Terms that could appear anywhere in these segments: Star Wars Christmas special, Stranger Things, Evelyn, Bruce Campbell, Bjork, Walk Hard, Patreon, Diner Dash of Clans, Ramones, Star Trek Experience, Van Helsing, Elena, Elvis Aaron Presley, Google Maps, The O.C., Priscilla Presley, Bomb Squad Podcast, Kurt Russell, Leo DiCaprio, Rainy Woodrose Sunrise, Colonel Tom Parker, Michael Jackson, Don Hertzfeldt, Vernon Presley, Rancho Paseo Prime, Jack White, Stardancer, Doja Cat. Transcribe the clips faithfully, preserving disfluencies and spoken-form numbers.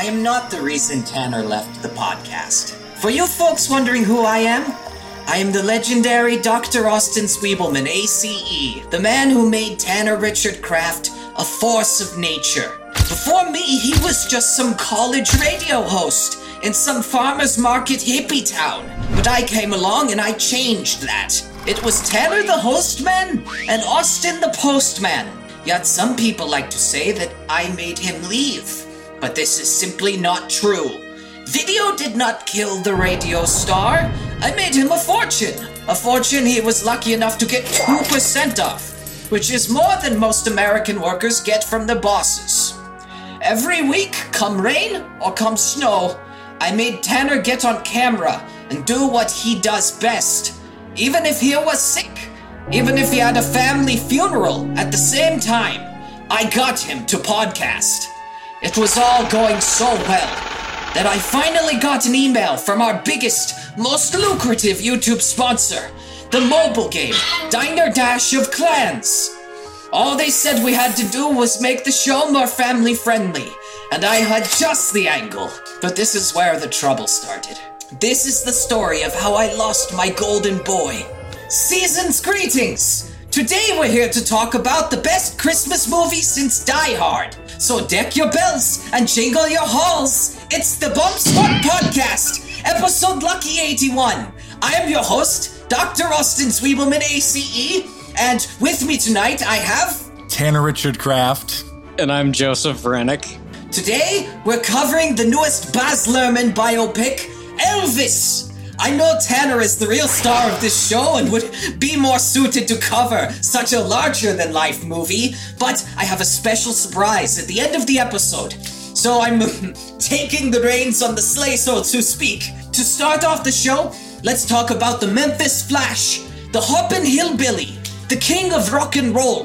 I am not the reason Tanner left the podcast. For you folks wondering who I am, I am the legendary Doctor Austin Zwiebelman, A C E, the man who made Tanner Richard Kraft a force of nature. Before me, he was just some college radio host in some farmer's market hippie town. But I came along and I changed that. It was Tanner the Hostman and Austin the Postman. Yet some people like to say that I made him leave. But this is simply not true. Video did not kill the radio star. I made him a fortune. A fortune he was lucky enough to get two percent of, which is more than most American workers get from their bosses. Every week, come rain or come snow, I made Tanner get on camera and do what he does best. Even if he was sick, even if he had a family funeral at the same time, I got him to podcast. It was all going so well that I finally got an email from our biggest, most lucrative YouTube sponsor, the mobile game, Diner Dash of Clans. All they said we had to do was make the show more family friendly, and I had just the angle. But this is where the trouble started. This is the story of how I lost my golden boy. Season's greetings! Today we're here to talk about the best Christmas movie since Die Hard. So deck your bells and jingle your halls. It's the Bomb Squad Podcast, episode lucky eighty-one. I am your host, Doctor Austin Zwiebelman, A C E, and with me tonight I have... Tanner Richard Kraft. And I'm Joseph Vrenick. Today, we're covering the newest Baz Luhrmann biopic, Elvis. I know Tanner is the real star of this show and would be more suited to cover such a larger-than-life movie, but I have a special surprise at the end of the episode. So I'm taking the reins on the sleigh, so to speak. To start off the show, let's talk about the Memphis Flash, the hoppin' hillbilly, the king of rock and roll,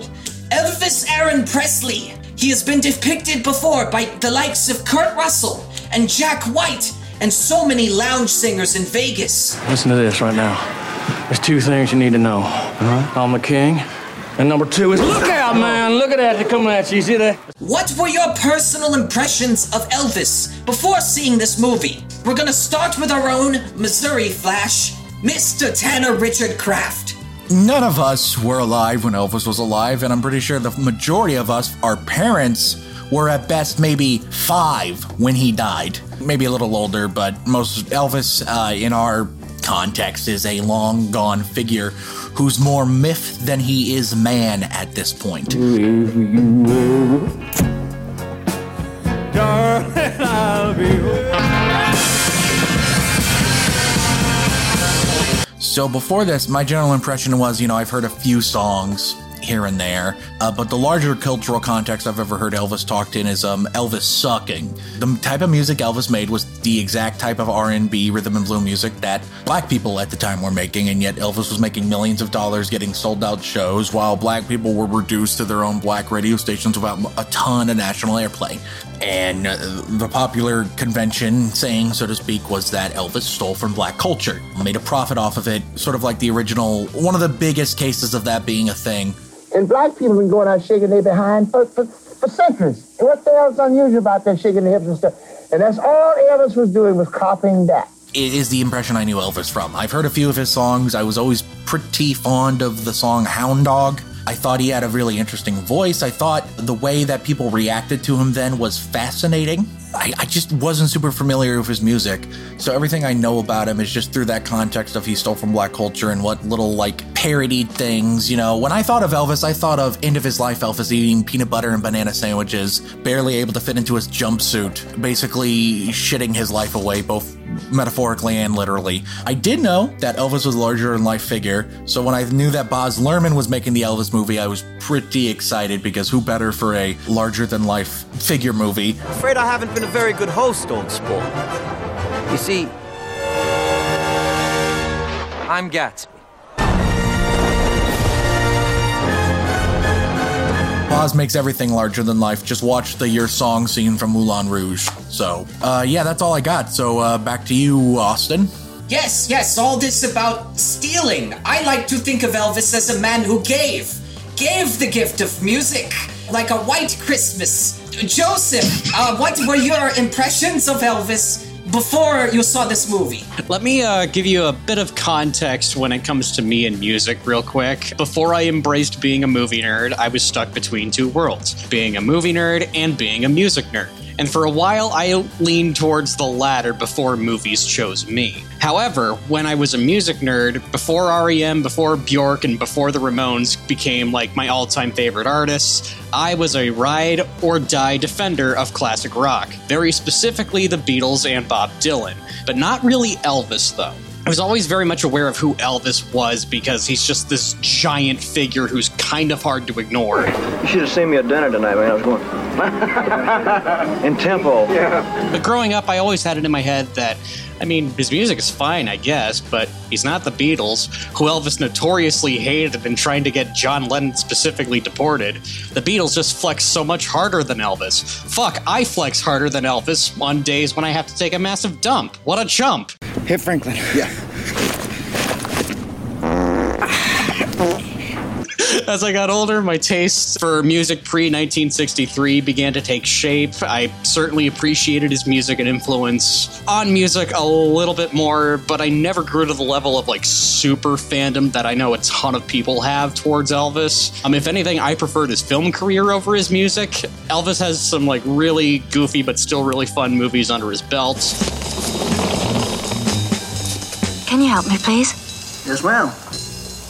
Elvis Aaron Presley. He has been depicted before by the likes of Kurt Russell and Jack White, and so many lounge singers in Vegas. Listen to this right now. There's two things you need to know. Uh-huh. I'm a king. And number two is, look out, man. Look at that. They're coming at you. You see that? What were your personal impressions of Elvis before seeing this movie? We're going to start with our own Missouri Flash, Mister Tanner Richard Kraft. None of us were alive when Elvis was alive, and I'm pretty sure the majority of us, our parents, were at best maybe five when he died. Maybe a little older, but most Elvis uh, in our context is a long gone figure who's more myth than he is man at this point. Darling, I'll be... So before this, my general impression was, you know, I've heard a few songs here and there, uh, but the larger cultural context I've ever heard Elvis talked in is um, Elvis sucking. The type of music Elvis made was the exact type of R and B, rhythm and blues music that black people at the time were making, and yet Elvis was making millions of dollars getting sold out shows while black people were reduced to their own black radio stations without a ton of national airplay. And uh, the popular convention saying, so to speak, was that Elvis stole from black culture, made a profit off of it, sort of like the original, one of the biggest cases of that being a thing. And black people have been going out shaking their behind for, for, for centuries. And what the hell's unusual about them shaking their hips and stuff? And that's all Elvis was doing, was copying that. It is the impression I knew Elvis from. I've heard a few of his songs. I was always pretty fond of the song Hound Dog. I thought he had a really interesting voice. I thought the way that people reacted to him then was fascinating. I, I just wasn't super familiar with his music. So everything I know about him is just through that context of he stole from black culture and what little like parodied things, you know. When I thought of Elvis, I thought of end of his life Elvis eating peanut butter and banana sandwiches, barely able to fit into his jumpsuit, basically shitting his life away, both metaphorically and literally. I did know that Elvis was a larger-than-life figure, so when I knew that Baz Luhrmann was making the Elvis movie, I was pretty excited because who better for a larger-than-life figure movie? I'm afraid I haven't been a very good host on sport. You see, I'm Gatsby. Baz makes everything larger than life. Just watch the Your Song scene from Moulin Rouge. So, uh, yeah, that's all I got. So, uh, back to you, Austin. Yes, yes, all this about stealing. I like to think of Elvis as a man who gave. Gave the gift of music. like a white Christmas. Joseph, uh, what were your impressions of Elvis before you saw this movie? Let me uh, give you a bit of context when it comes to me and music real quick. Before I embraced being a movie nerd, I was stuck between two worlds, being a movie nerd and being a music nerd. And for a while, I leaned towards the latter before movies chose me. However, when I was a music nerd, before R E M, before Bjork, and before the Ramones became like my all-time favorite artists, I was a ride or die defender of classic rock, very specifically the Beatles and Bob Dylan, but not really Elvis though. I was always very much aware of who Elvis was because he's just this giant figure who's kind of hard to ignore. You should have seen me at dinner tonight, man. I was going in tempo. Yeah. But growing up, I always had it in my head that, I mean, his music is fine, I guess, but he's not the Beatles, who Elvis notoriously hated and trying to get John Lennon specifically deported. The Beatles just flex so much harder than Elvis. Fuck, I flex harder than Elvis on days when I have to take a massive dump. What a chump. Hit Franklin. Yeah. As I got older, my tastes for music pre-nineteen sixty-three began to take shape. I certainly appreciated his music and influence on music a little bit more, but I never grew to the level of like super fandom that I know a ton of people have towards Elvis. Um, if anything, I preferred his film career over his music. Elvis has some like really goofy but still really fun movies under his belt. Can you help me, please? Yes, ma'am.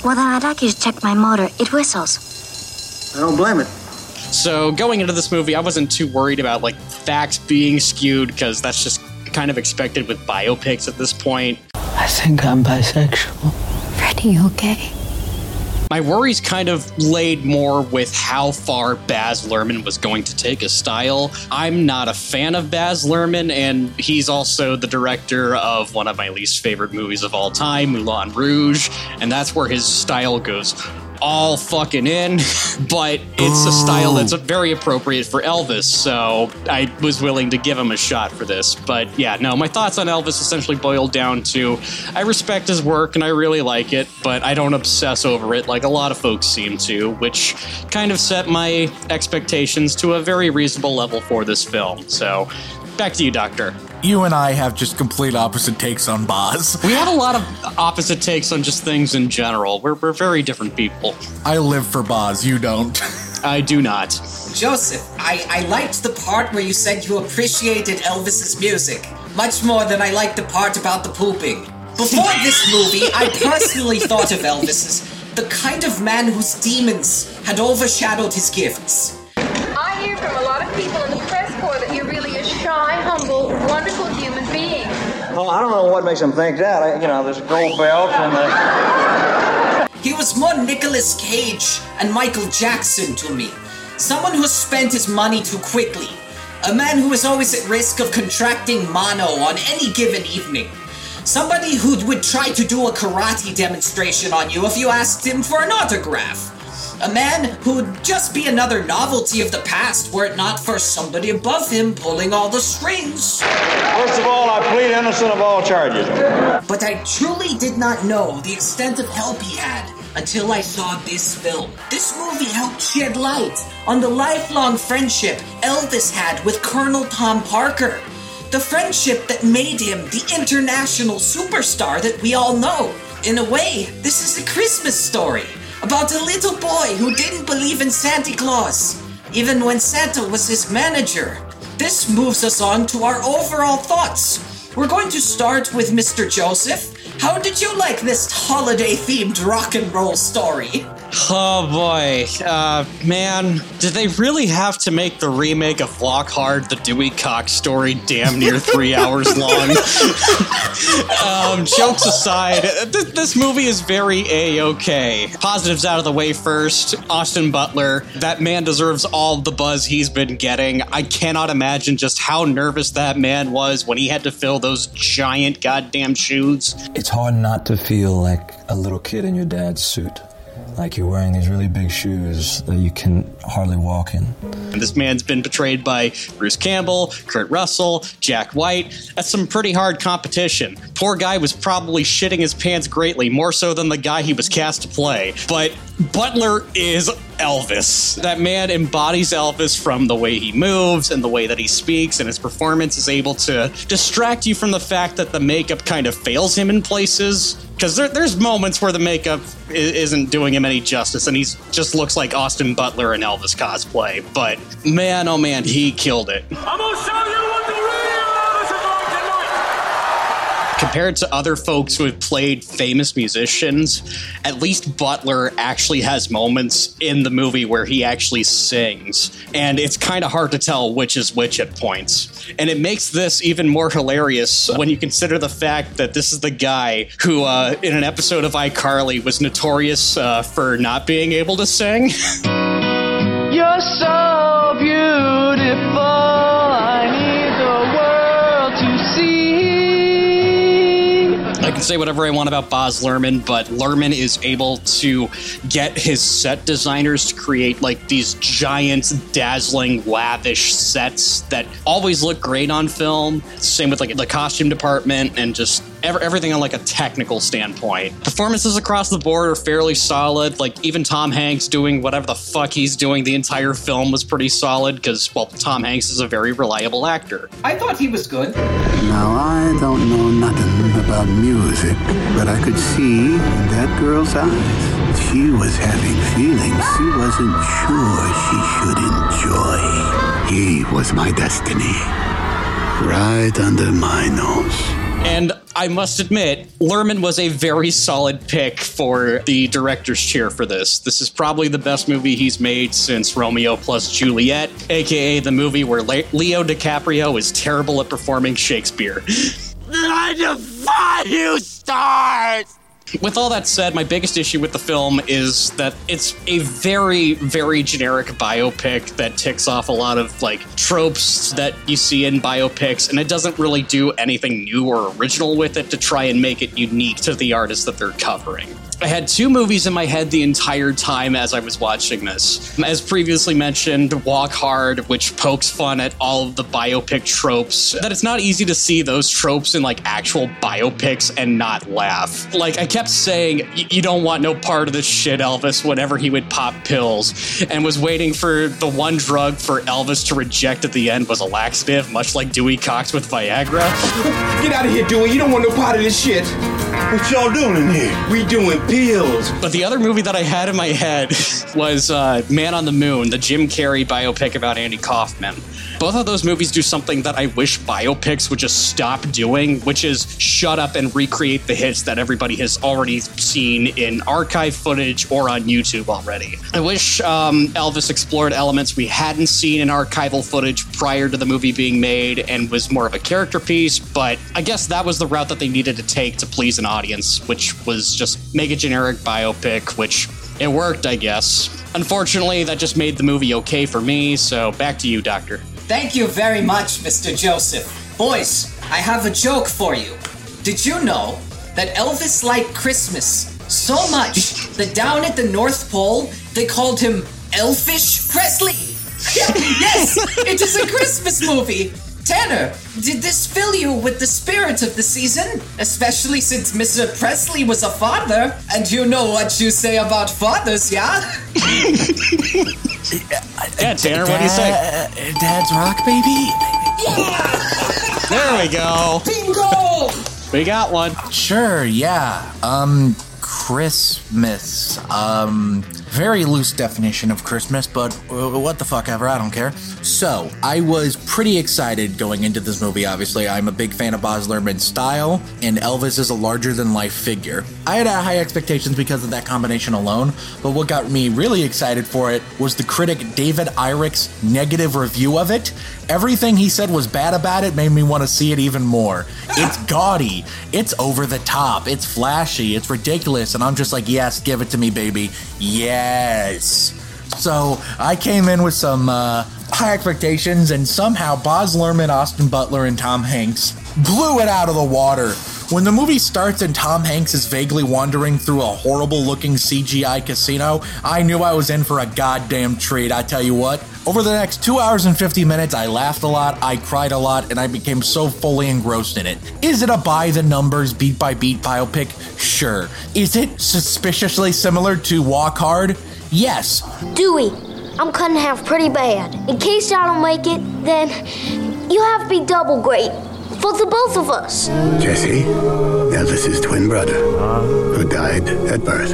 Well, then I'd like you to check my motor. It whistles. I don't blame it. So going into this movie, I wasn't too worried about, like, facts being skewed, because that's just kind of expected with biopics at this point. I think I'm bisexual. Freddie, you okay? My worries kind of laid more with how far Baz Luhrmann was going to take his style. I'm not a fan of Baz Luhrmann, and he's also the director of one of my least favorite movies of all time, Moulin Rouge, and that's where his style goes all fucking in, but it's a style that's very appropriate for Elvis, so I was willing to give him a shot for this. But yeah, no, my thoughts on Elvis essentially boiled down to I respect his work and I really like it, but I don't obsess over it like a lot of folks seem to, which kind of set my expectations to a very reasonable level for this film. So back to you, Doctor. You and I have just complete opposite takes on Baz. We have a lot of opposite takes on just things in general. We're, we're very different people. I live for Baz. You don't. I do not. Joseph, I, I liked the part where you said you appreciated Elvis's music much more than I liked the part about the pooping. Before this movie, I personally thought of Elvis as the kind of man whose demons had overshadowed his gifts. I hear from a lot of people in the press corps that you're really a shy, humble, wonderful human being. Well, I don't know what makes him think that. I, you know, there's a gold belt and the... He was more Nicolas Cage and Michael Jackson to me. Someone who spent his money too quickly. A man who was always at risk of contracting mono on any given evening. Somebody who would try to do a karate demonstration on you if you asked him for an autograph. A man who'd just be another novelty of the past were it not for somebody above him pulling all the strings. First of all, I plead innocent of all charges. But I truly did not know the extent of help he had until I saw this film. This movie helped shed light on the lifelong friendship Elvis had with Colonel Tom Parker. The friendship that made him the international superstar that we all know. In a way, this is a Christmas story. About a little boy who didn't believe in Santa Claus, even when Santa was his manager. This moves us on to our overall thoughts. We're going to start with Mister Joseph. How did you like this holiday-themed rock and roll story? Oh boy, uh, man, did they really have to make the remake of Walk Hard, the Dewey Cox story, damn near three hours long? um, jokes aside, th- this movie is very A-okay. Positives out of the way first, Austin Butler, that man deserves all the buzz he's been getting. I cannot imagine just how nervous that man was when he had to fill those giant goddamn shoes. It's hard not to feel like a little kid in your dad's suit. Like you're wearing these really big shoes that you can hardly walk in. And this man's been portrayed by Bruce Campbell, Kurt Russell, Jack White. That's some pretty hard competition. Poor guy was probably shitting his pants greatly, more so than the guy he was cast to play. But Butler is Elvis. That man embodies Elvis from the way he moves and the way that he speaks, and his performance is able to distract you from the fact that the makeup kind of fails him in places. Because there, there's moments where the makeup isn't doing him any justice, and he just looks like Austin Butler in Elvis cosplay. But man, oh man, he killed it. I'm gonna show you what the real Elvis is like tonight. Compared to other folks who have played famous musicians, at least Butler actually has moments in the movie where he actually sings, and it's kind of hard to tell which is which at points. And it makes this even more hilarious when you consider the fact that this is the guy who, uh, in an episode of iCarly, was notorious uh, for not being able to sing. You're so beautiful, I need the world to see. I can say whatever I want about Baz Luhrmann, but Luhrmann is able to get his set designers to create like these giant, dazzling, lavish sets that always look great on film. Same with like the costume department and just everything on like a technical standpoint. Performances across the board are fairly solid. Like even Tom Hanks doing whatever the fuck he's doing the entire film was pretty solid because, well, Tom Hanks is a very reliable actor. I thought he was good. Now, I don't know nothing about music, but I could see in that girl's eyes. She was having feelings she wasn't sure she should enjoy. He was my destiny, right under my nose. And I must admit, Luhrmann was a very solid pick for the director's chair for this. This is probably the best movie he's made since Romeo plus Juliet, a k a the movie where Leo DiCaprio is terrible at performing Shakespeare. I defy you, stars! With all that said, my biggest issue with the film is that it's a very, very generic biopic that ticks off a lot of, like, tropes that you see in biopics, and it doesn't really do anything new or original with it to try and make it unique to the artist that they're covering. I had two movies in my head the entire time as I was watching this. As previously mentioned, Walk Hard, which pokes fun at all of the biopic tropes, that it's not easy to see those tropes in, like, actual biopics and not laugh. Like, I kept saying, you don't want no part of this shit, Elvis, whenever he would pop pills, and was waiting for the one drug for Elvis to reject at the end was a laxative, much like Dewey Cox with Viagra. Get out of here, Dewey. You don't want no part of this shit. What y'all doing in here? We doing pills. But the other movie that I had in my head was uh, Man on the Moon, the Jim Carrey biopic about Andy Kaufman. Both of those movies do something that I wish biopics would just stop doing, which is shut up and recreate the hits that everybody has already seen in archive footage or on YouTube already. I wish um, Elvis explored elements we hadn't seen in archival footage prior to the movie being made and was more of a character piece, but I guess that was the route that they needed to take to please an audience, which was just make a generic biopic, which it worked, I guess. Unfortunately, that just made the movie okay for me, so back to you, Doctor. Thank you very much, Mister Joseph. Boys, I have a joke for you. Did you know that Elvis liked Christmas so much that down at the North Pole, they called him Elfish Presley? Yes, it is a Christmas movie. Tanner, did this fill you with the spirit of the season? Especially since Mister Presley was a father, and you know what you say about fathers, yeah? Yeah, Tanner, what do you say? Dad's rock, baby? Yeah! There we go. Bingo! We got one. Sure, yeah. Um, Christmas. Um, very loose definition of Christmas, but what the fuck ever, I don't care. So, I was pretty excited going into this movie, obviously. I'm a big fan of Baz Luhrmann's style, and Elvis is a larger-than-life figure. I had high expectations because of that combination alone, but what got me really excited for it was the critic David Eyrik's negative review of it. Everything he said was bad about it, made me want to see it even more. It's gaudy, it's over the top, it's flashy, it's ridiculous, and I'm just like, yes, give it to me, baby. Yes. So I came in with some uh, high expectations, and somehow Baz Luhrmann, Austin Butler, and Tom Hanks blew it out of the water. When the movie starts and Tom Hanks is vaguely wandering through a horrible-looking C G I casino, I knew I was in for a goddamn treat, I tell you what. Over the next two hours and fifty minutes, I laughed a lot, I cried a lot, and I became so fully engrossed in it. Is it a by-the-numbers, beat-by-beat biopic? Sure. Is it suspiciously similar to Walk Hard? Yes. Dewey, I'm cutting half pretty bad. In case I don't make it, then you have to be double great for the both of us. Jesse, Elvis's twin brother, who died at birth.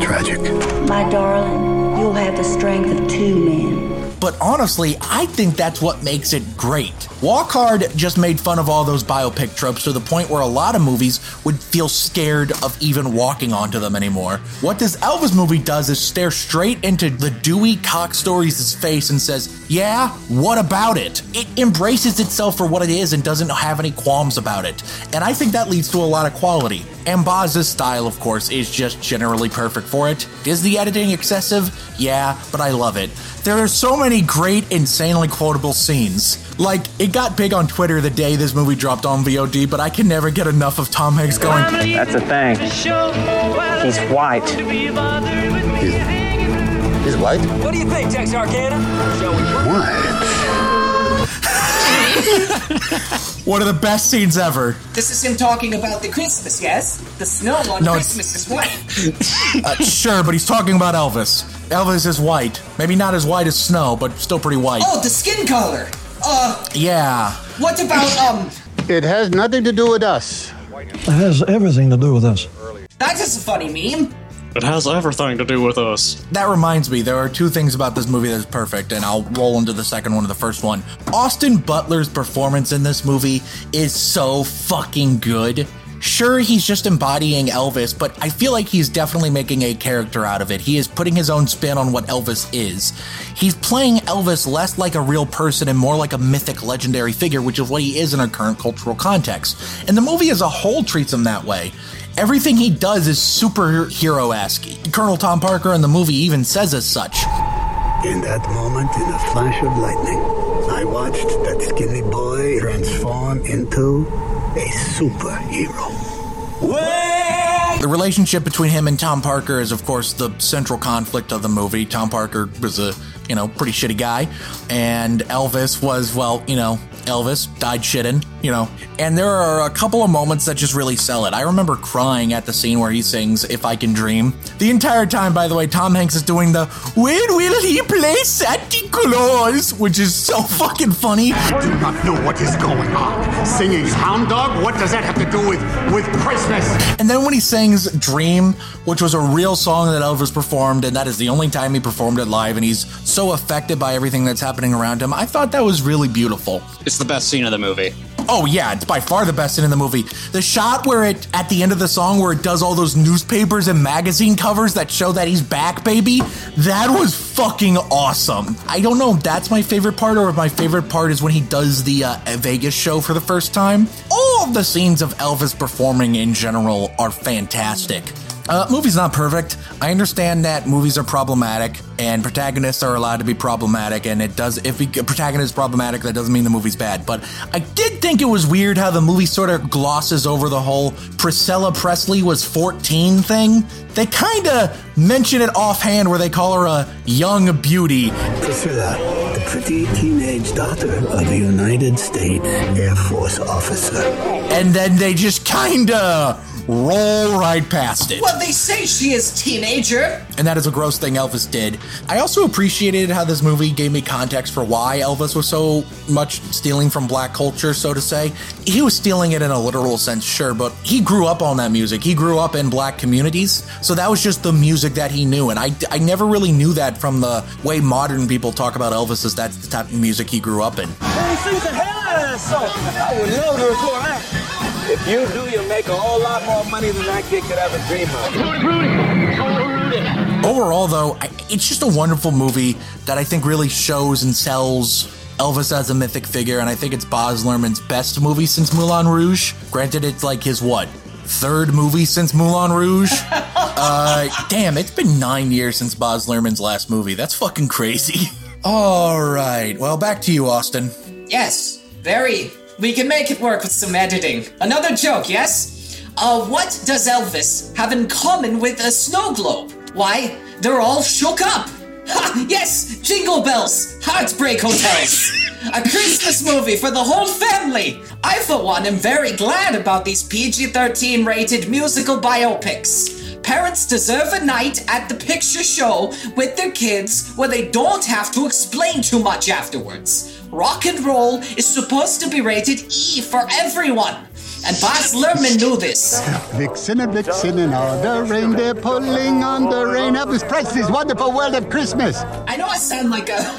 Tragic. My darling, you'll have the strength of two men. But honestly, I think that's what makes it great. Walk Hard just made fun of all those biopic tropes to the point where a lot of movies would feel scared of even walking onto them anymore. What this Elvis movie does is stare straight into the Dewey Cox story's face and says, yeah, what about it? It embraces itself for what it is and doesn't have any qualms about it. And I think that leads to a lot of quality. And Baz's style, of course, is just generally perfect for it. Is the editing excessive? Yeah, but I love it. There are so many great, insanely quotable scenes. Like, it got big on Twitter the day this movie dropped on V O D, but I can never get enough of Tom Hanks going, that's a thing. He's white. He's, he's white? What do you think, Texarkana? What? One of the best scenes ever. This is him talking about the Christmas, yes? The snow on no, Christmas is white. uh, sure, but he's talking about Elvis. Elvis is white. Maybe not as white as snow, but still pretty white. Oh, the skin color. Uh. Yeah. What about, um... It has nothing to do with us. It has everything to do with us. That's just a funny meme. It has everything to do with us. That reminds me, there are two things about this movie that's perfect, and I'll roll into the second one of the first one. Austin Butler's performance in this movie is so fucking good. Sure, he's just embodying Elvis, but I feel like he's definitely making a character out of it. He is putting his own spin on what Elvis is. He's playing Elvis less like a real person and more like a mythic legendary figure, which is what he is in our current cultural context. And the movie as a whole treats him that way. Everything he does is superhero-esque. Colonel Tom Parker in the movie even says as such. In that moment, in a flash of lightning, I watched that skinny boy transform into a superhero. Wait! The relationship between him and Tom Parker is, of course, the central conflict of the movie. Tom Parker was a, you know, pretty shitty guy, and Elvis was, well, you know... Elvis died shitting, you know. And there are a couple of moments that just really sell it. I remember crying at the scene where he sings If I Can Dream. The entire time, by the way, Tom Hanks is doing the "Where will he play Santa Claus?" which is so fucking funny. I do not know what is going on. Singing Hound Dog? What does that have to do with, with Christmas? And then when he sings Dream, which was a real song that Elvis performed, and that is the only time he performed it live, and he's so affected by everything that's happening around him, I thought that was really beautiful. It's It's the best scene of the movie. Oh yeah, it's by far the best scene in the movie. The shot where it, at the end of the song, where it does all those newspapers and magazine covers that show that he's back, baby, that was fucking awesome. I don't know if that's my favorite part or if my favorite part is when he does the uh, Vegas show for the first time. All of the scenes of Elvis performing in general are fantastic. Uh, movie's not perfect. I understand that movies are problematic and protagonists are allowed to be problematic, and it does, if a protagonist is problematic, that doesn't mean the movie's bad. But I did think it was weird how the movie sort of glosses over the whole Priscilla Presley was fourteen thing. They kind of mention it offhand where they call her a young beauty. Priscilla, the pretty teenage daughter of a United States Air Force officer. And then they just kind of... roll right past it. Well, they say she is teenager. And that is a gross thing Elvis did. I also appreciated how this movie gave me context for why Elvis was so much stealing from black culture, so to say. He was stealing it in a literal sense, sure, but he grew up on that music. He grew up in black communities, so that was just the music that he knew. And I, I never really knew that from the way modern people talk about Elvis, is that's the type of music he grew up in. Hey, sing the hell out of that song. I would love to record that. If you do, you'll make a whole lot more money than that kid could ever dream of. Overall, though, it's just a wonderful movie that I think really shows and sells Elvis as a mythic figure, and I think it's Baz Luhrmann's best movie since Moulin Rouge. Granted, it's like his, what, third movie since Moulin Rouge? uh, damn, it's been nine years since Baz Luhrmann's last movie. That's fucking crazy. All right, well, back to you, Austin. Yes, very... We can make it work with some editing. Another joke, yes? Uh, what does Elvis have in common with a snow globe? Why, they're all shook up. Ha! Yes! Jingle Bells! Heartbreak Hotels! A Christmas movie for the whole family! I, for one, am very glad about these P G thirteen rated musical biopics. Parents deserve a night at the picture show with their kids where they don't have to explain too much afterwards. Rock and roll is supposed to be rated E for everyone. And Baz Luhrmann knew this. Vixen and Vixen and all the rain, they're pulling on the rain. Elvis Presley's Wonderful World of Christmas. I know I sound like a,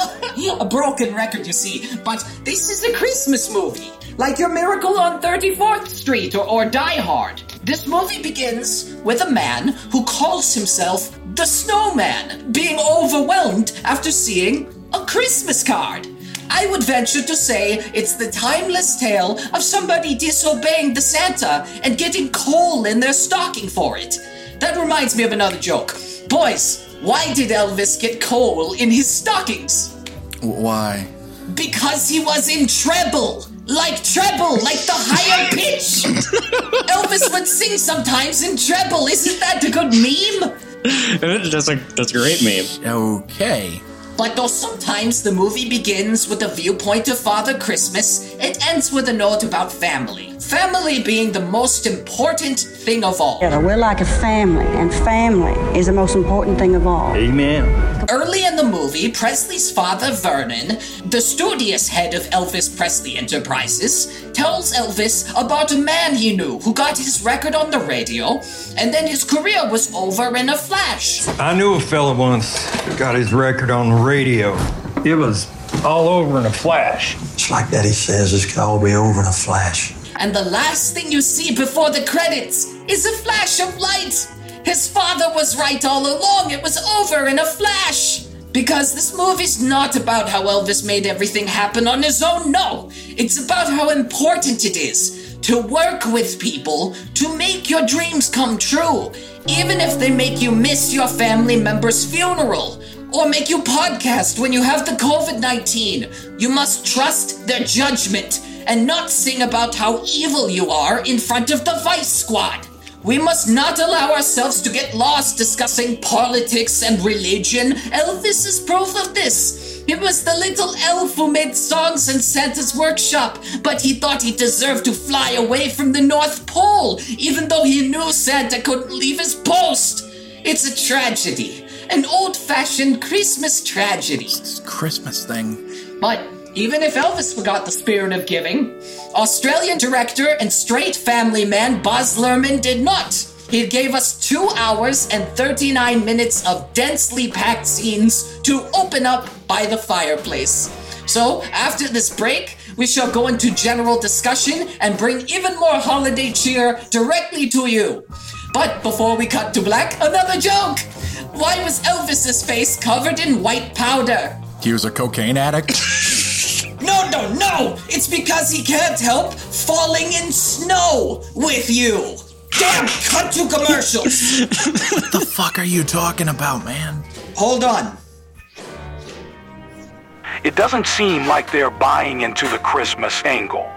a broken record, you see, but this is a Christmas movie. Like your Miracle on thirty-fourth street or, or Die Hard. This movie begins with a man who calls himself the Snowman, being overwhelmed after seeing a Christmas card. I would venture to say it's the timeless tale of somebody disobeying the Santa and getting coal in their stocking for it. That reminds me of another joke. Boys, why did Elvis get coal in his stockings? Why? Because he was in treble! Like treble, like the higher pitch! Elvis would sing sometimes in treble, isn't that a good meme? That's a, that's a great meme. Okay. But though sometimes the movie begins with a viewpoint of Father Christmas, it ends with a note about family. Family being the most important thing of all. We're like a family, and family is the most important thing of all. Amen. Early in the movie, Presley's father, Vernon, the studious head of Elvis Presley Enterprises, tells Elvis about a man he knew who got his record on the radio, and then his career was over in a flash. I knew a fella once who got his record on the radio. It was all over in a flash. It's like that, he says, it's gonna all be over in a flash. And the last thing you see before the credits is a flash of light. His father was right all along. It was over in a flash. Because this movie's not about how Elvis made everything happen on his own, no. It's about how important it is to work with people to make your dreams come true, even if they make you miss your family member's funeral. Or make you podcast when you have the covid nineteen. You must trust their judgment and not sing about how evil you are in front of the Vice Squad. We must not allow ourselves to get lost discussing politics and religion. Elvis is proof of this. He was the little elf who made songs in Santa's workshop, but he thought he deserved to fly away from the North Pole, even though he knew Santa couldn't leave his post. It's a tragedy. An old-fashioned Christmas tragedy. It's a Christmas thing. But even if Elvis forgot the spirit of giving, Australian director and straight family man Baz Luhrmann did not. He gave us two hours and thirty-nine minutes of densely packed scenes to open up by the fireplace. So, after this break, we shall go into general discussion and bring even more holiday cheer directly to you. But before we cut to black, another joke! Why was Elvis's face covered in white powder? He was a cocaine addict? No, no, no! It's because he can't help falling in snow with you! Damn, cut to commercials! What the fuck are you talking about, man? Hold on. It doesn't seem like they're buying into the Christmas angle.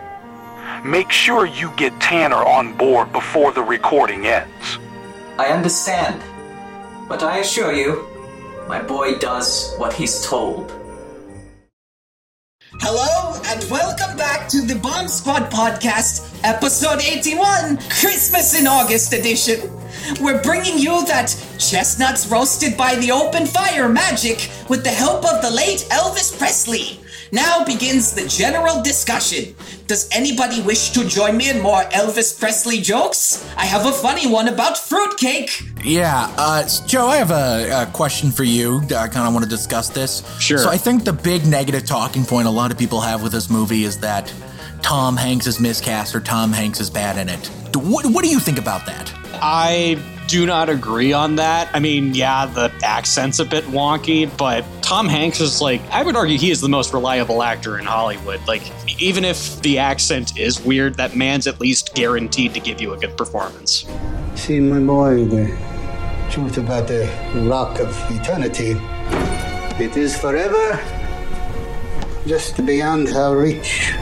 Make sure you get Tanner on board before the recording ends. I understand. But I assure you, my boy does what he's told. Hello, and welcome back to the Bomb Squad Podcast, Episode eighty-one, Christmas in August edition. We're bringing you that chestnuts roasted by the open fire magic with the help of the late Elvis Presley. Now begins the general discussion. Does anybody wish to join me in more Elvis Presley jokes? I have a funny one about fruitcake. Yeah, uh, Joe, I have a, a question for you. I kind of want to discuss this. Sure. So I think the big negative talking point a lot of people have with this movie is that Tom Hanks is miscast or Tom Hanks is bad in it. What, what do you think about that? I do not agree on that. I mean, yeah, the accent's a bit wonky, but Tom Hanks is like, I would argue he is the most reliable actor in Hollywood. Like, even if the accent is weird, that man's at least guaranteed to give you a good performance. See, my boy, the truth about the rock of eternity, it is forever, just beyond our reach.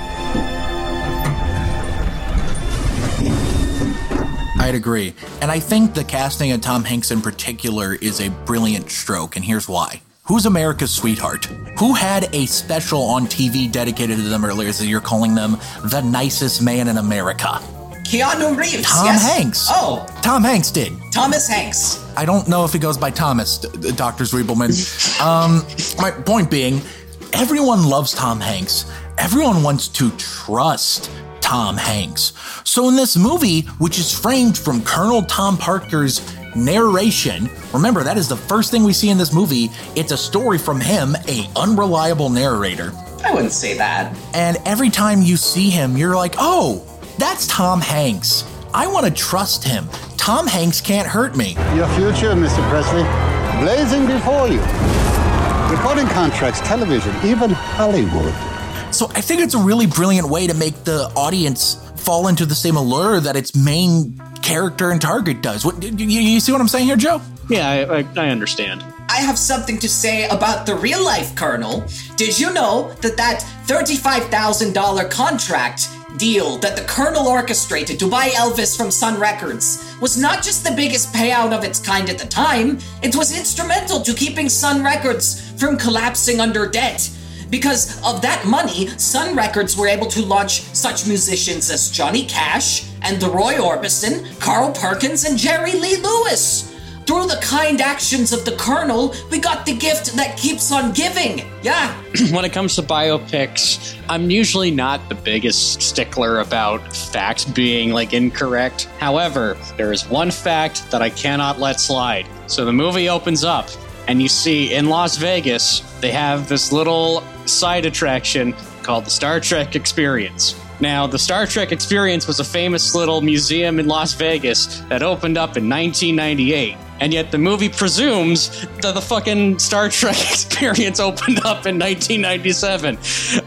I'd agree. And I think the casting of Tom Hanks in particular is a brilliant stroke, and here's why. Who's America's Sweetheart? Who had a special on T V dedicated to them earlier this year calling them the nicest man in America? Keanu Reeves. Tom yes. Hanks. Oh. Tom Hanks did. Thomas Hanks. I don't know if he goes by Thomas, Doctor Zwiebelman. Um, my point being, everyone loves Tom Hanks. Everyone wants to trust Tom Hanks. So in this movie, which is framed from Colonel Tom Parker's narration, remember that is the first thing we see in this movie. It's a story from him, a unreliable narrator. I wouldn't say that. And every time you see him, you're like, oh, that's Tom Hanks. I want to trust him. Tom Hanks can't hurt me. Your future, Mister Presley, blazing before you. Recording contracts, television, even Hollywood. So I think it's a really brilliant way to make the audience fall into the same allure that its main character and target does. What, you, you see what I'm saying here, Joe? Yeah, I, I, I understand. I have something to say about the real life Colonel. Did you know that that thirty-five thousand dollars contract deal that the Colonel orchestrated to buy Elvis from Sun Records was not just the biggest payout of its kind at the time, it was instrumental to keeping Sun Records from collapsing under debt. Because of that money, Sun Records were able to launch such musicians as Johnny Cash and the Roy Orbison, Carl Perkins, and Jerry Lee Lewis. Through the kind actions of the Colonel, we got the gift that keeps on giving. Yeah. When it comes to biopics, I'm usually not the biggest stickler about facts being like incorrect. However, there is one fact that I cannot let slide. So the movie opens up and you see in Las Vegas, they have this little side attraction called the Star Trek Experience. Now, the Star Trek Experience was a famous little museum in Las Vegas that opened up in nineteen ninety-eight. And yet the movie presumes that the fucking Star Trek Experience opened up in nineteen ninety-seven.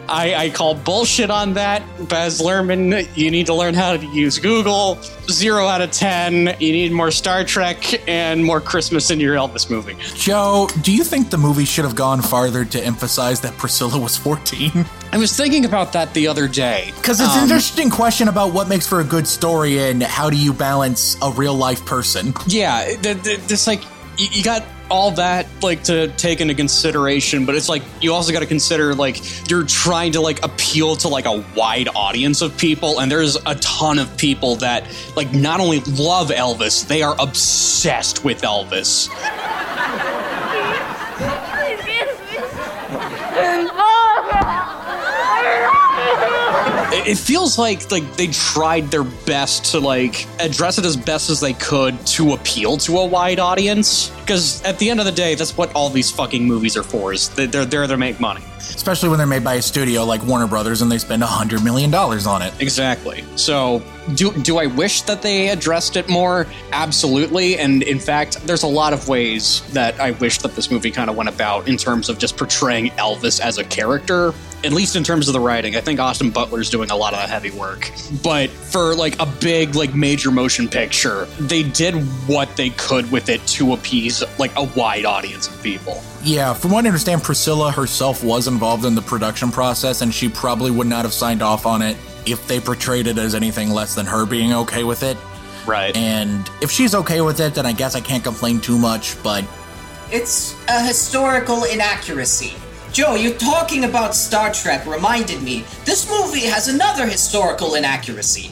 I, I call bullshit on that. Baz Luhrmann, you need to learn how to use Google. Zero out of ten. You need more Star Trek and more Christmas in your Elvis movie. Joe, do you think the movie should have gone farther to emphasize that Priscilla was fourteen? I was thinking about that the other day. Because it's um, an interesting question about what makes for a good story and how do you balance a real life person. Yeah, th- th- it's like you, you got all that like to take into consideration, but it's like you also got to consider like you're trying to like appeal to like a wide audience of people, and there's a ton of people that like not only love Elvis, they are obsessed with Elvis. It feels like like they tried their best to like address it as best as they could to appeal to a wide audience, because at the end of the day, that's what all these fucking movies are for, is they're there to make money. Especially when they're made by a studio like Warner Brothers and they spend one hundred million dollars on it. Exactly. So do do I wish that they addressed it more? Absolutely. And in fact, there's a lot of ways that I wish that this movie kind of went about in terms of just portraying Elvis as a character, at least in terms of the writing. I think Austin Butler's doing a lot of the heavy work. But for like a big, like major motion picture, they did what they could with it to appease like a wide audience of people. Yeah, from what I understand, Priscilla herself was involved in the production process, and she probably would not have signed off on it if they portrayed it as anything less than her being okay with it. Right. And if she's okay with it, then I guess I can't complain too much, but... It's a historical inaccuracy. Joe, you talking about Star Trek reminded me, this movie has another historical inaccuracy.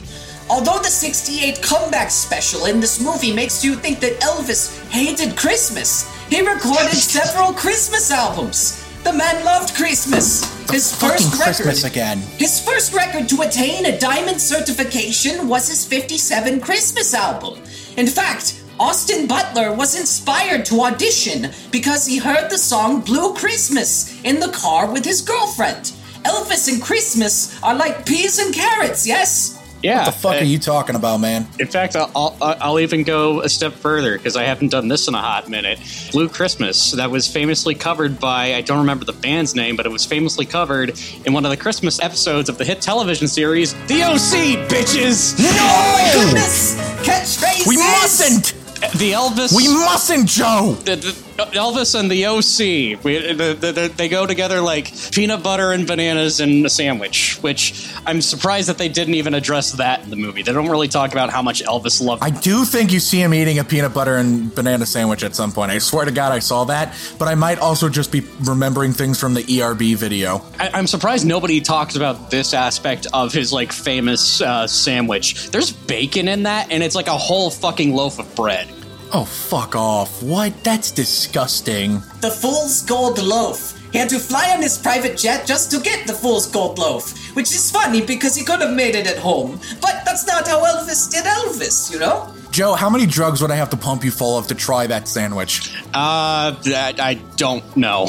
Although the sixty-eight comeback special in this movie makes you think that Elvis hated Christmas, he recorded several Christmas albums. The man loved Christmas. His first record, Christmas again. His first record to attain a diamond certification was his fifty-seven Christmas album. In fact, Austin Butler was inspired to audition because he heard the song Blue Christmas in the car with his girlfriend. Elvis and Christmas are like peas and carrots, yes? Yeah. What the fuck I, are you talking about, man? In fact, I'll, I'll, I'll even go a step further, because I haven't done this in a hot minute. Blue Christmas, that was famously covered by, I don't remember the band's name, but it was famously covered in one of the Christmas episodes of the hit television series, The O C, bitches! No! Oh my goodness! Catchphrases! We mustn't! the Elvis. We mustn't, Joe. The, the, Elvis and the O C. We, the, the, the, they go together like peanut butter and bananas in a sandwich. Which I'm surprised that they didn't even address that in the movie. They don't really talk about how much Elvis loved. I do think you see him eating a peanut butter and banana sandwich at some point. I swear to God, I saw that. But I might also just be remembering things from the E R B video. I, I'm surprised nobody talks about this aspect of his like famous uh, sandwich. There's bacon in that, and it's like a whole fucking loaf of bread. Oh, fuck off. What? That's disgusting. The fool's gold loaf. He had to fly on his private jet just to get the fool's gold loaf, which is funny because he could have made it at home. But that's not how Elvis did Elvis, you know? Joe, how many drugs would I have to pump you full of to try that sandwich? Uh, that I don't know.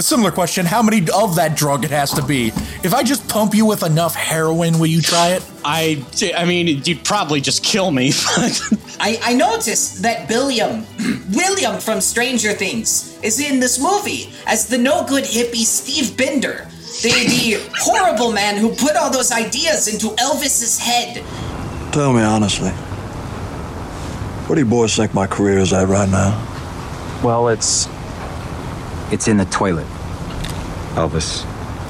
Similar question. How many of that drug it has to be? If I just pump you with enough heroin, will you try it? I, I mean, you'd probably just kill me. I, I noticed that William, William from Stranger Things is in this movie as the no-good hippie Steve Binder, the, the horrible man who put all those ideas into Elvis's head. Tell me honestly, what do you boys think my career is at right now? Well, it's... it's in the toilet, Elvis.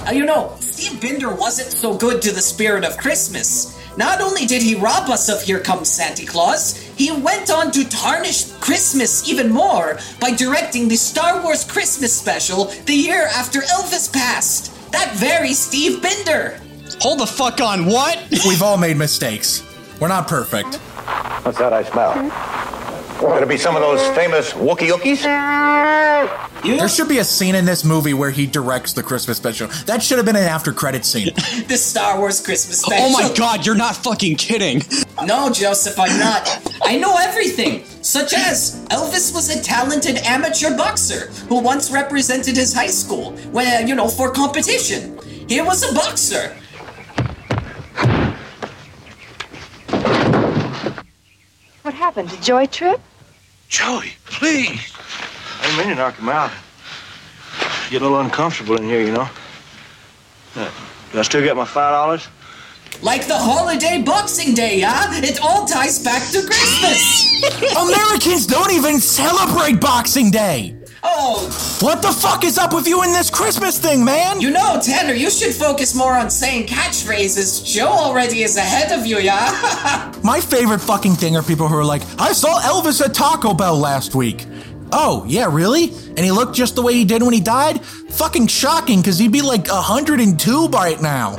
Uh, you know, Steve Binder wasn't so good to the spirit of Christmas. Not only did he rob us of Here Comes Santa Claus, he went on to tarnish Christmas even more by directing the Star Wars Christmas special the year after Elvis passed. That very Steve Binder! Hold the fuck on, what? We've all made mistakes. We're not perfect. What's that I smell? Could it be some of those famous Wookiee Ookies? There should be a scene in this movie where he directs the Christmas special. That should have been an after-credit scene. The Star Wars Christmas special. Oh my God, you're not fucking kidding. No, Joseph, I'm not. I know everything, such as Elvis was a talented amateur boxer who once represented his high school, when, you know, for competition. He was a boxer. What happened? A joy trip? Joey, please. I didn't mean to knock him out. Get a little uncomfortable in here, you know. Yeah. Do I still get my five dollars? Like the holiday Boxing Day, huh? It all ties back to Christmas. Americans don't even celebrate Boxing Day. Oh. What the fuck is up with you in this Christmas thing, man? You know, Tanner, you should focus more on saying catchphrases. Joe already is ahead of you, yeah? My favorite fucking thing are people who are like, I saw Elvis at Taco Bell last week. Oh, yeah, really? And he looked just the way he did when he died? Fucking shocking, because he'd be like one hundred two right now.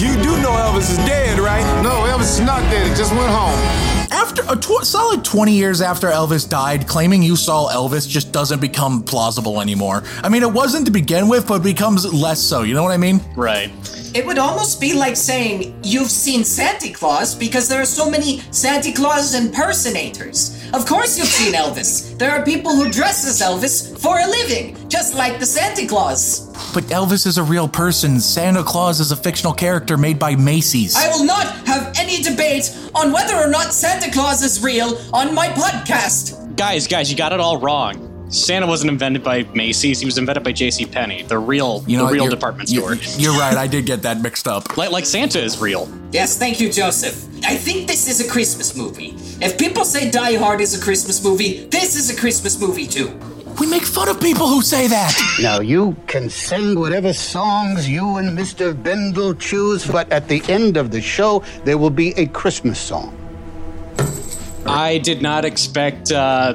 You do know Elvis is dead, right? No, Elvis is not dead. He just went home. After a tw- solid twenty years after Elvis died, claiming you saw Elvis just doesn't become plausible anymore. I mean, it wasn't to begin with, but it becomes less so. You know what I mean? Right. It would almost be like saying you've seen Santa Claus because there are so many Santa Claus impersonators. Of course you've seen Elvis. There are people who dress as Elvis for a living, just like the Santa Claus. But Elvis is a real person. Santa Claus is a fictional character made by Macy's. I will not have any debate on whether or not Santa Claus is real on my podcast. Guys, guys, you got it all wrong. Santa wasn't invented by Macy's. He was invented by J C Penney, the real, you know, the real department store. You're, you're right. I did get that mixed up. Like, like Santa is real. Yes, thank you, Joseph. I think this is a Christmas movie. If people say Die Hard is a Christmas movie, this is a Christmas movie too. We make fun of people who say that. Now, you can sing whatever songs you and Mister Bendel choose, but at the end of the show, there will be a Christmas song. I did not expect uh, uh,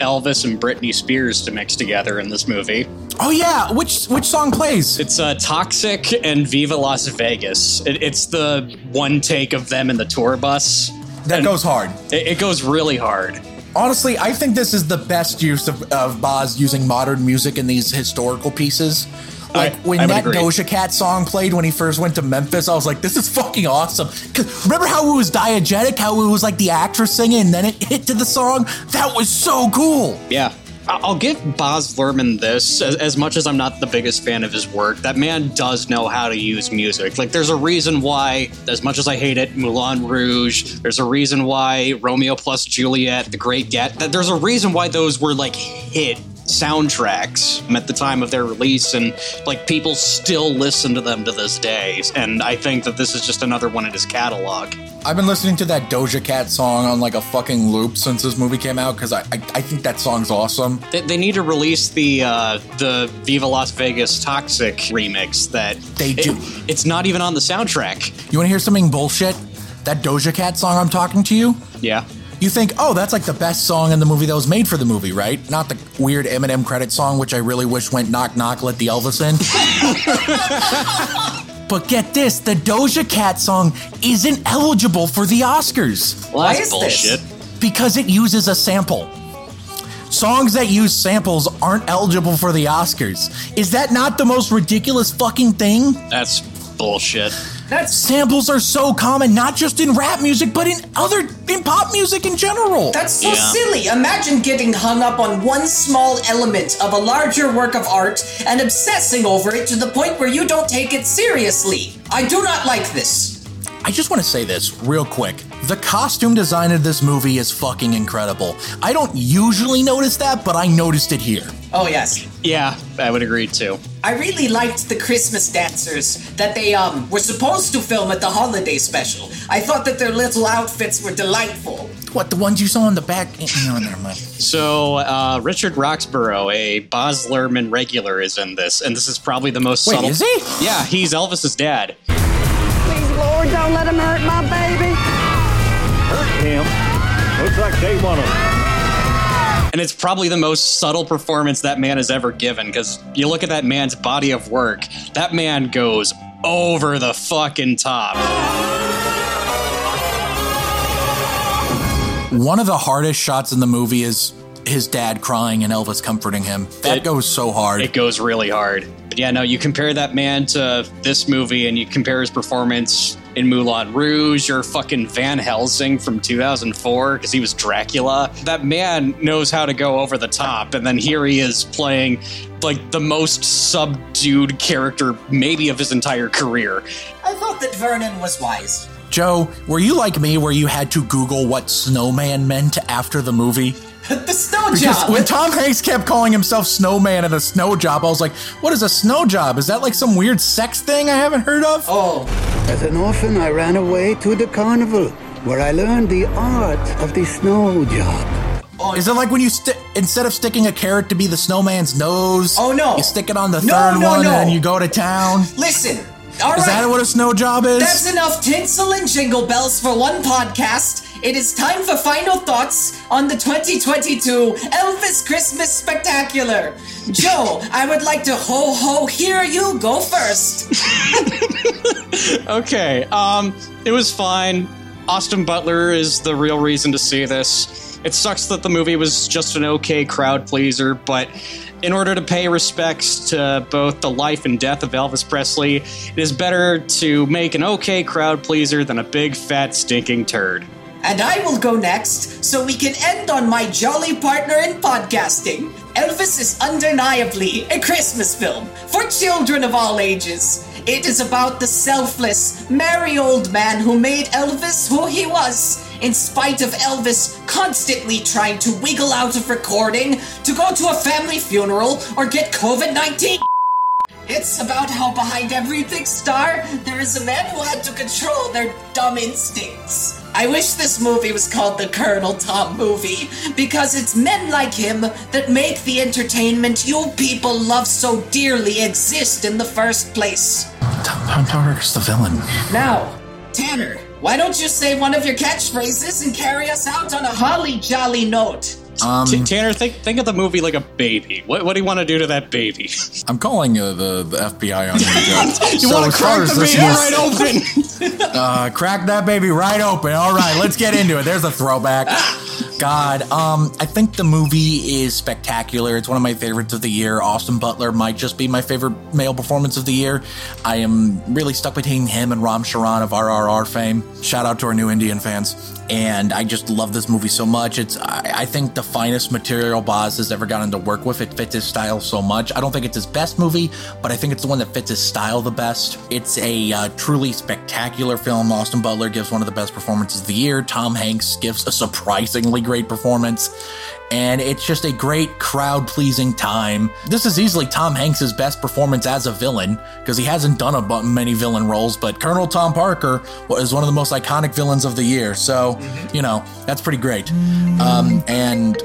Elvis and Britney Spears to mix together in this movie. Oh, yeah. Which which song plays? It's uh, Toxic and Viva Las Vegas. It, it's the one take of them in the tour bus. That and goes hard. It, it goes really hard. Honestly, I think this is the best use of, of Baz using modern music in these historical pieces. Like, I, when I that agree. Doja Cat song played when he first went to Memphis, I was like, this is fucking awesome. Remember how it was diegetic, how it was like the actress singing, and then it hit to the song? That was so cool. Yeah. I'll give Baz Luhrmann this, as, as much as I'm not the biggest fan of his work, that man does know how to use music. Like, there's a reason why, as much as I hate it, Moulin Rouge, there's a reason why Romeo plus Juliet, The Great Gatsby, there's a reason why those were, like, hit soundtracks at the time of their release, and like people still listen to them to this day. And I think that this is just another one in his catalog. I've been listening to that Doja Cat song on like a fucking loop since this movie came out, because I, I I think that song's awesome. They, they need to release the uh, the Viva Las Vegas Toxic remix that they do. It, it's not even on the soundtrack. You want to hear something bullshit? That Doja Cat song I'm talking to you? Yeah. You think, oh, that's like the best song in the movie that was made for the movie, right? Not the weird Eminem credit song, which I really wish went knock knock, let the Elvis in. But get this, the Doja Cat song isn't eligible for the Oscars. Why is bullshit. This? Because it uses a sample. Songs that use samples aren't eligible for the Oscars. Is that not the most ridiculous fucking thing? That's bullshit. That's samples are so common, not just in rap music, but in other in pop music in general. That's so yeah. silly. Imagine getting hung up on one small element of a larger work of art and obsessing over it to the point where you don't take it seriously. I do not like this. I just want to say this real quick. The costume design of this movie is fucking incredible. I don't usually notice that, but I noticed it here. Oh, yes. Yeah, I would agree, too. I really liked the Christmas dancers that they um were supposed to film at the holiday special. I thought that their little outfits were delightful. What, the ones you saw in the back? No, never mind. So, uh, Richard Roxburgh, a Baz Luhrmann regular, is in this, and this is probably the most Wait, subtle... Wait, is he? Yeah, he's Elvis's dad. Lord, don't let him hurt my baby. Hurt him? Looks like they want him. And it's probably the most subtle performance that man has ever given, because you look at that man's body of work, that man goes over the fucking top. One of the hardest shots in the movie is his dad crying and Elvis comforting him. That it, goes so hard. It goes really hard. Yeah, no, you compare that man to this movie and you compare his performance in Moulin Rouge or fucking Van Helsing from two thousand four because he was Dracula. That man knows how to go over the top, and then here he is playing like the most subdued character maybe of his entire career. I thought that Vernon was wise. Joe, were you like me where you had to Google what snowman meant after the movie? The snow because job. When Tom Hanks kept calling himself Snowman and a snow job, I was like, what is a snow job? Is that like some weird sex thing I haven't heard of? Oh. As an orphan, I ran away to the carnival where I learned the art of the snow job. Oh. Is it like when you, st- instead of sticking a carrot to be the snowman's nose, oh, no. you stick it on the no, third no, one no. and you go to town? Listen. All is right. that what a snow job is? That's enough tinsel and jingle bells for one podcast. It is time for final thoughts on the twenty twenty-two Elvis Christmas Spectacular. Joe, I would like to ho ho hear you go first. Okay, um, it was fine. Austin Butler is the real reason to see this. It sucks that the movie was just an okay crowd pleaser, but in order to pay respects to both the life and death of Elvis Presley, it is better to make an okay crowd pleaser than a big, fat, stinking turd. And I will go next, so we can end on my jolly partner in podcasting. Elvis is undeniably a Christmas film for children of all ages. It is about the selfless, merry old man who made Elvis who he was, in spite of Elvis constantly trying to wiggle out of recording, to go to a family funeral, or get covid nineteen. It's about how behind every big star, there is a man who had to control their dumb instincts. I wish this movie was called the Colonel Tom movie, because it's men like him that make the entertainment you people love so dearly exist in the first place. Tom, Tom Parker's the villain. Now, Tanner, why don't you say one of your catchphrases and carry us out on a holly jolly note? Um, T- Tanner, think think of the movie like a baby. What what do you want to do to that baby? I'm calling uh, the, the F B I on you. You so want to crack the baby right open. uh, crack that baby right open. All right, let's get into it. There's a throwback. God, um, I think the movie is spectacular. It's one of my favorites of the year. Austin Butler might just be my favorite male performance of the year. I am really stuck between him and Ram Charan of R R R fame. Shout out to our new Indian fans. And I just love this movie so much. It's I, I think the finest material Baz has ever gotten to work with. It fits his style so much. I don't think it's his best movie, but I think it's the one that fits his style the best. It's a uh, truly spectacular film. Austin Butler gives one of the best performances of the year. Tom Hanks gives a surprisingly great performance, and it's just a great crowd-pleasing time. This is easily Tom Hanks' best performance as a villain, because he hasn't done a many villain roles, but Colonel Tom Parker is one of the most iconic villains of the year, so, you know, that's pretty great. Um, and...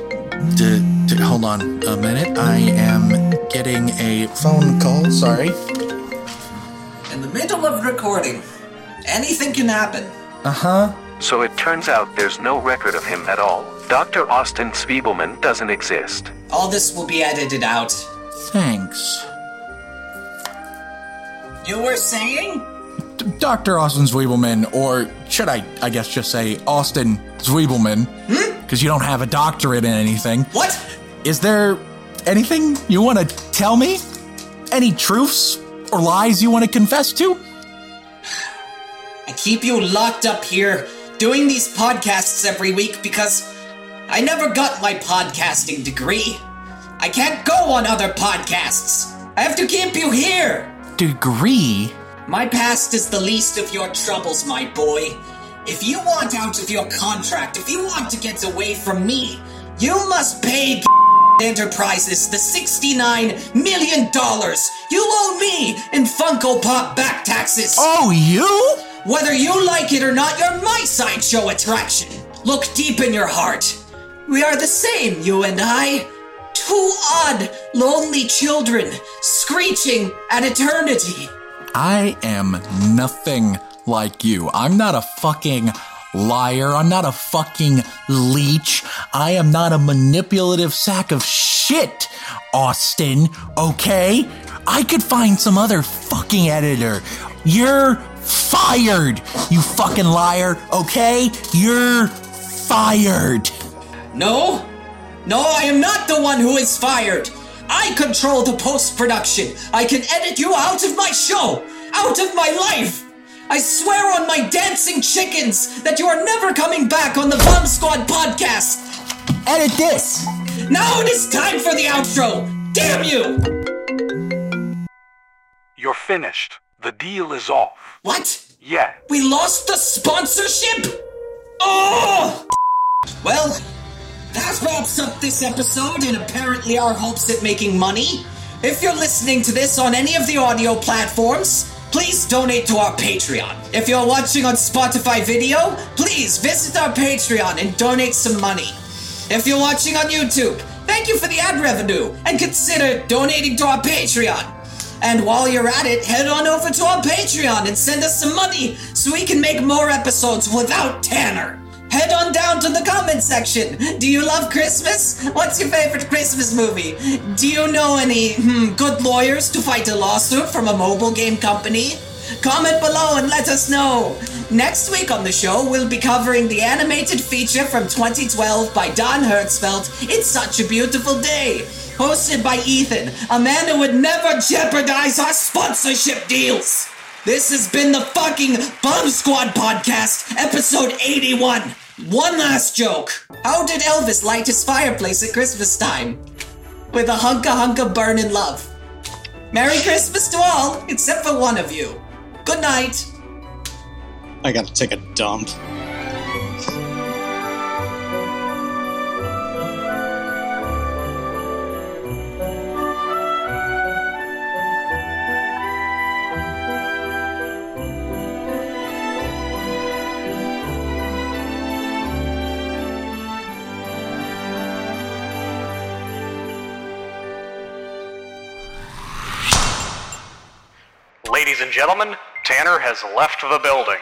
To, to, hold on a minute. I am getting a phone call. Sorry. In the middle of recording, anything can happen. Uh-huh. So it turns out there's no record of him at all. Doctor Austin Zwiebelman doesn't exist. All this will be edited out. Thanks. You were saying? Doctor Austin Zwiebelman, or should I, I guess, just say Austin Zwiebelman, because hmm? you don't have a doctorate in anything. What? Is there anything you want to tell me? Any truths or lies you want to confess to? I keep you locked up here doing these podcasts every week because I never got my podcasting degree. I can't go on other podcasts. I have to keep you here. Degree? My past is the least of your troubles, my boy. If you want out of your contract, if you want to get away from me, you must pay Enterprises the sixty-nine million dollars you owe me in Funko Pop back taxes. Oh, you? Whether you like it or not, you're my sideshow attraction. Look deep in your heart. We are the same, you and I. Two odd, lonely children screeching at eternity. I am nothing like you. I'm not a fucking liar. I'm not a fucking leech. I am not a manipulative sack of shit, Austin, okay? I could find some other fucking editor. You're fired, you fucking liar, okay? You're fired. No, no, I am not the one who is fired. I control the post-production. I can edit you out of my show, out of my life. I swear on my dancing chickens that you are never coming back on the Bomb Squad podcast. Edit this. Now it is time for the outro. Damn you. You're finished. The deal is off. What? Yeah. We lost the sponsorship? Oh! Well... that wraps up this episode and apparently our hopes at making money. If you're listening to this on any of the audio platforms, please donate to our Patreon. If you're watching on Spotify video, please visit our Patreon and donate some money. If you're watching on YouTube, thank you for the ad revenue and consider donating to our Patreon. And while you're at it, head on over to our Patreon and send us some money so we can make more episodes without Tanner. Head on down to the comment section. Do you love Christmas? What's your favorite Christmas movie? Do you know any hmm, good lawyers to fight a lawsuit from a mobile game company? Comment below and let us know. Next week on the show, we'll be covering the animated feature from twenty twelve by Don Hertzfeldt, It's Such a Beautiful Day, hosted by Ethan, a man who would never jeopardize our sponsorship deals. This has been the fucking Bomb Squad Podcast, episode eighty-one. One last joke. How did Elvis light his fireplace at Christmas time? With a hunka hunka burnin' love. Merry Christmas to all, except for one of you. Good night. I gotta take a dump. Ladies and gentlemen, Tanner has left the building.